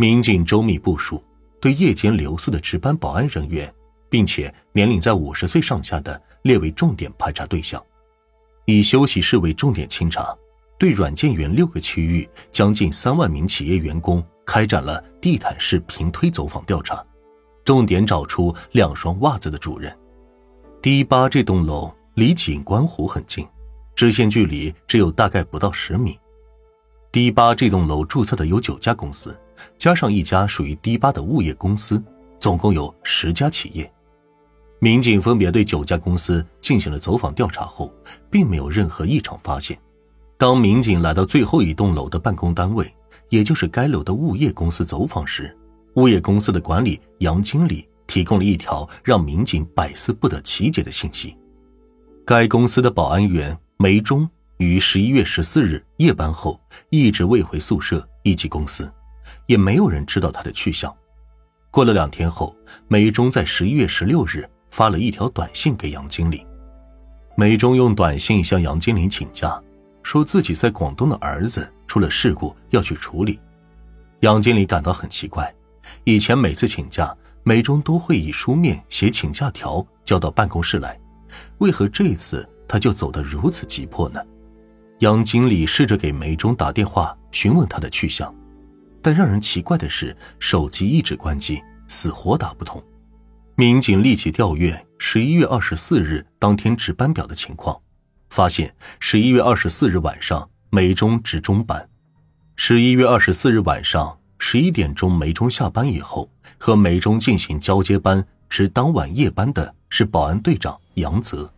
民警周密部署，对夜间留宿的值班保安人员，并且年龄在50岁上下的列为重点排查对象，以休息室为重点清查，对软件园6个区域将近3万名企业员工开展了地毯式平推走访调查，重点找出2双袜子的主人。D8这栋楼离景观湖很近，直线距离只有大概不到10米。D8这栋楼注册的有9家公司，加上一家属于D8的物业公司，总共有10家企业。民警分别对9家公司进行了走访调查后，并没有任何异常发现。当民警来到最后一栋楼的办公单位，也就是该楼的物业公司走访时，物业公司的管理杨经理提供了一条让民警百思不得其解的信息。该公司的保安员梅中于11月14日夜班后一直未回宿舍以及公司，也没有人知道他的去向。过了2天后，梅中在11月16日发了一条短信给杨经理。梅中用短信向杨经理请假，说自己在广东的儿子出了事故要去处理。杨经理感到很奇怪，以前每次请假梅中都会以书面写请假条交到办公室来，为何这次他就走得如此急迫呢？杨经理试着给梅中打电话询问他的去向，但让人奇怪的是手机一直关机，死活打不通。民警立即调阅11月24日当天值班表的情况，发现11月24日晚上梅中值中班。11月24日晚上11点钟梅中下班以后，和梅中进行交接班值当晚夜班的是保安队长杨泽。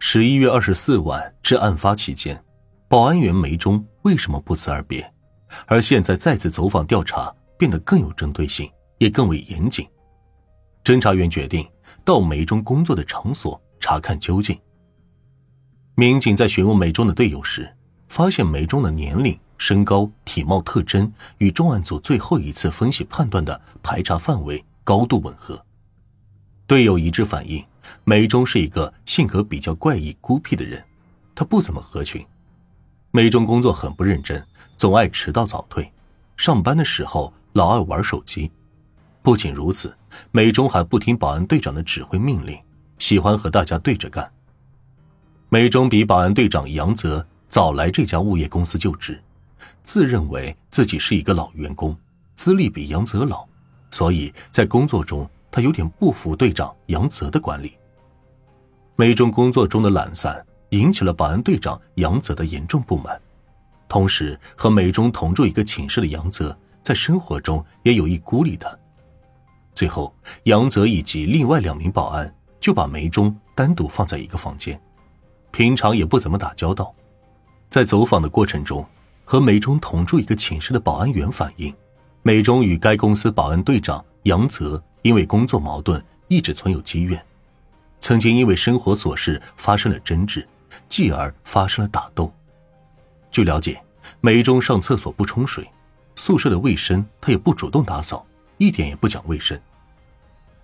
11月24晚至案发期间，保安员梅中为什么不辞而别？而现在再次走访调查变得更有针对性，也更为严谨。侦查员决定到梅中工作的场所查看究竟。民警在询问梅中的队友时，发现梅中的年龄、身高、体貌特征与重案组最后一次分析判断的排查范围高度吻合。队友一致反映，梅中是一个性格比较怪异、孤僻的人，他不怎么合群。梅中工作很不认真，总爱迟到早退，上班的时候老爱玩手机。不仅如此，梅中还不听保安队长的指挥命令，喜欢和大家对着干。梅中比保安队长杨泽早来这家物业公司就职，自认为自己是一个老员工，资历比杨泽老，所以在工作中他有点不服队长杨泽的管理。梅中工作中的懒散引起了保安队长杨泽的严重不满，同时和梅中同住一个寝室的杨泽在生活中也有意孤立他。最后杨泽以及另外2名保安就把梅中单独放在一个房间，平常也不怎么打交道。在走访的过程中，和梅中同住一个寝室的保安员反映，梅中与该公司保安队长杨泽因为工作矛盾一直存有积怨，曾经因为生活琐事发生了争执，继而发生了打斗。据了解，梅中上厕所不冲水，宿舍的卫生他也不主动打扫，一点也不讲卫生。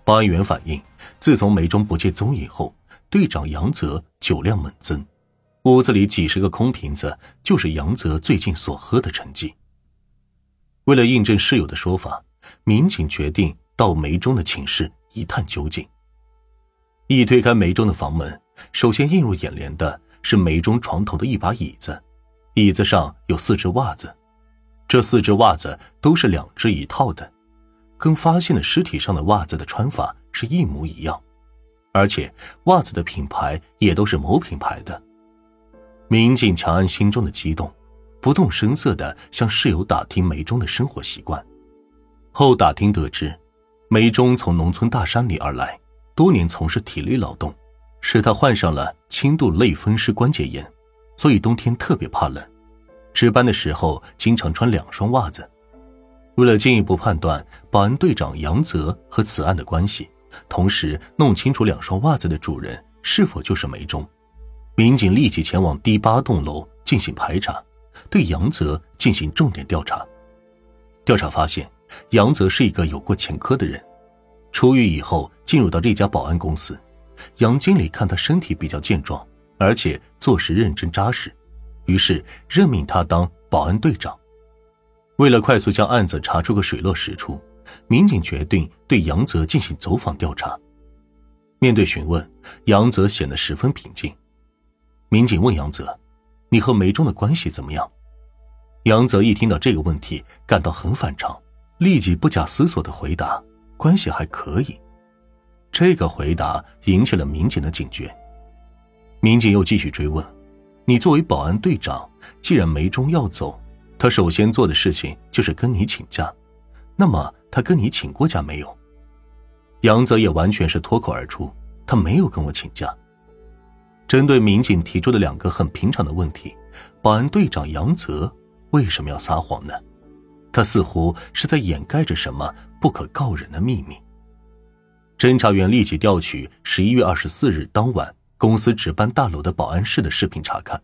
保安员反映，自从梅中不见踪影后，队长杨泽酒量猛增，屋子里几10个空瓶子就是杨泽最近所喝的成绩。为了印证室友的说法，民警决定到梅中的寝室一探究竟。一推开梅中的房门，首先映入眼帘的是梅中床头的一把椅子，椅子上有4只袜子，这4只袜子都是2只一套的，跟发现了尸体上的袜子的穿法是一模一样，而且袜子的品牌也都是某品牌的。民警强按心中的激动，不动声色地向室友打听梅中的生活习惯。后打听得知，梅中从农村大山里而来，多年从事体力劳动，使他患上了轻度类风湿关节炎，所以冬天特别怕冷，值班的时候经常穿2双袜子。为了进一步判断保安队长杨泽和此案的关系，同时弄清楚2双袜子的主人是否就是梅中，民警立即前往D8栋楼进行排查，对杨泽进行重点调查。调查发现，杨泽是一个有过前科的人，出狱以后进入到这家保安公司。杨经理看他身体比较健壮，而且做事认真扎实，于是任命他当保安队长。为了快速将案子查出个水落石出，民警决定对杨泽进行走访调查。面对询问，杨泽显得十分平静。民警问杨泽：“你和梅中的关系怎么样？”杨泽一听到这个问题，感到很反常，立即不假思索地回答：“关系还可以。”这个回答引起了民警的警觉。民警又继续追问：“你作为保安队长，既然梅中要走，他首先做的事情就是跟你请假，那么他跟你请过假没有？”杨泽也完全是脱口而出：“他没有跟我请假。”针对民警提出的两个很平常的问题，保安队长杨泽为什么要撒谎呢？他似乎是在掩盖着什么不可告人的秘密。侦查员立即调取11月24日当晚公司值班大楼的保安室的视频查看。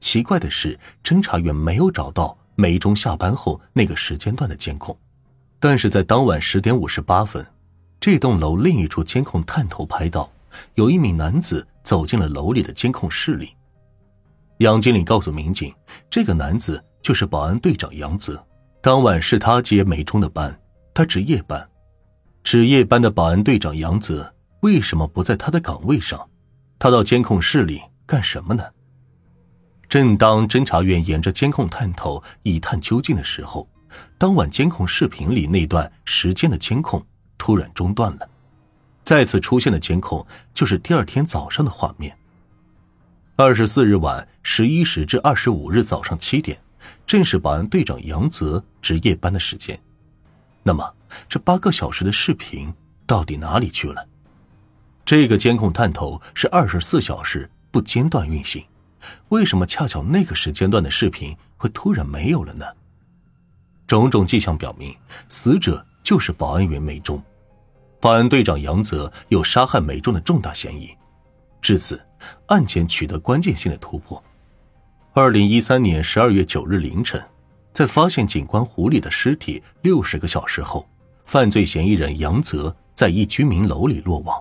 奇怪的是，侦查员没有找到梅中下班后那个时间段的监控，但是在当晚10点58分，这栋楼另一处监控探头拍到有一名男子走进了楼里的监控室里。杨经理告诉民警，这个男子就是保安队长杨泽，当晚是他接梅中的班，他值夜班。值夜班的保安队长杨泽为什么不在他的岗位上？他到监控室里干什么呢？正当侦查员沿着监控探头一探究竟的时候，当晚监控视频里那段时间的监控突然中断了。再次出现的监控就是第二天早上的画面。24日晚11时至25日早上7点，正是保安队长杨泽值夜班的时间。那么这8个小时的视频到底哪里去了？这个监控探头是24小时不间断运行，为什么恰巧那个时间段的视频会突然没有了呢？种种迹象表明，死者就是保安员梅中，保安队长杨泽有杀害梅中的重大嫌疑。至此，案件取得关键性的突破。2013年12月9日凌晨，在发现警官湖里的尸体60个小时后，犯罪嫌疑人杨泽在一居民楼里落网。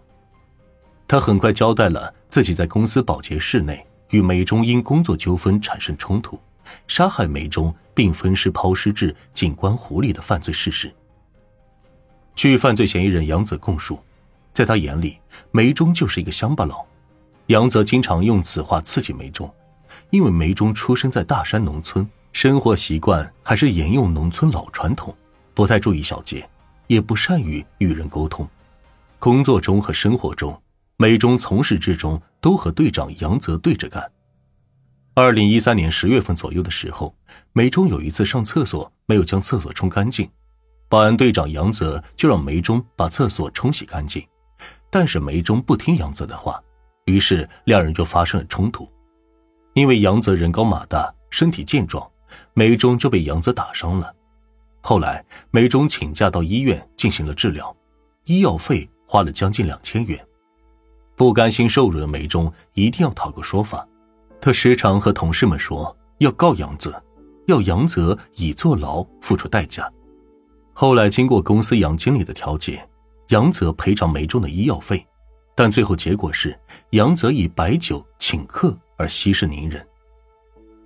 他很快交代了自己在公司保洁室内与梅中因工作纠纷产生冲突，杀害梅中并分尸抛尸至警官湖里的犯罪事实。据犯罪嫌疑人杨泽供述，在他眼里，梅中就是一个乡巴佬。杨泽经常用此话刺激梅中，因为梅中出生在大山农村，生活习惯还是沿用农村老传统，不太注意小节，也不善于与人沟通。工作中和生活中，梅中从始至终都和队长杨泽对着干。2013年10月份左右的时候，梅中有一次上厕所没有将厕所冲干净，保安队长杨泽就让梅中把厕所冲洗干净，但是梅中不听杨泽的话，于是两人就发生了冲突。因为杨泽人高马大，身体健壮，梅中就被杨泽打伤了。后来梅中请假到医院进行了治疗，医药费花了将近2000元。不甘心受辱的梅中一定要讨个说法，他时常和同事们说要告杨泽，要杨泽以坐牢付出代价。后来经过公司杨经理的调解，杨泽赔偿梅中的医药费，但最后结果是杨泽以白酒请客而息事宁人。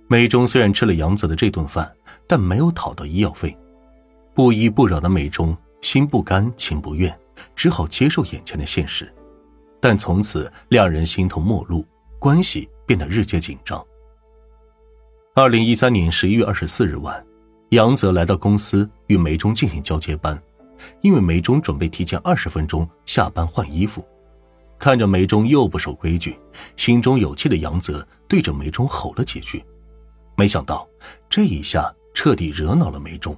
梅中虽然吃了杨泽的这顿饭，但没有讨到医药费。不依不饶的梅中心不甘情不愿，只好接受眼前的现实。但从此两人形同陌路，关系变得日渐紧张。2013年11月24日晚，杨泽来到公司与梅中进行交接班，因为梅中准备提前20分钟下班换衣服。看着梅中又不守规矩，心中有气的杨泽对着梅中吼了几句。没想到这一下彻底惹恼了梅中。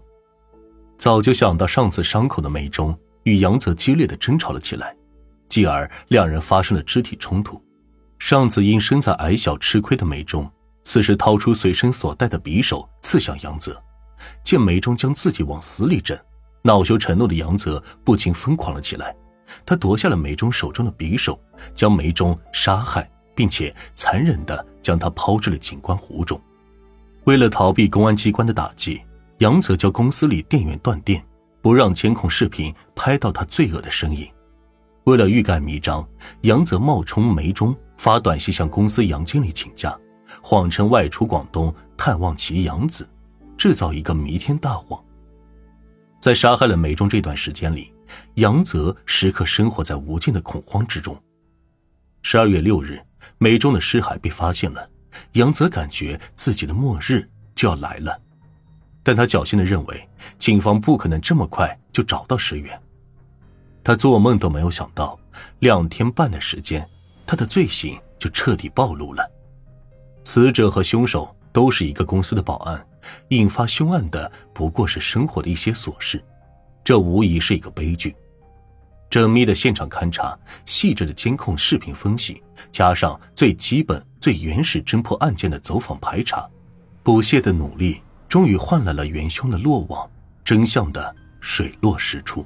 早就想到上次伤口的梅中与杨泽激烈的争吵了起来，继而两人发生了肢体冲突。上次因身材矮小吃亏的梅中此时掏出随身所带的匕首刺向杨泽，见梅中将自己往死里整，恼羞成怒的杨泽不禁疯狂了起来。他夺下了梅中手中的匕首，将梅中杀害，并且残忍地将他抛至了警官湖中。为了逃避公安机关的打击，杨泽叫公司里电源断电，不让监控视频拍到他罪恶的身影。为了欲盖弥彰，杨泽冒充梅中发短信向公司杨经理请假，谎称外出广东探望其养子，制造一个弥天大谎。在杀害了美中这段时间里，杨泽时刻生活在无尽的恐慌之中。12月6日，美中的尸骸被发现了，杨泽感觉自己的末日就要来了，但他侥幸地认为警方不可能这么快就找到石原。他做梦都没有想到，2天半的时间，他的罪行就彻底暴露了。死者和凶手都是一个公司的保安，引发凶案的不过是生活的一些琐事，这无疑是一个悲剧。缜密的现场勘查，细致的监控视频分析，加上最基本最原始侦破案件的走访排查，不懈的努力终于换来了元凶的落网，真相的水落石出。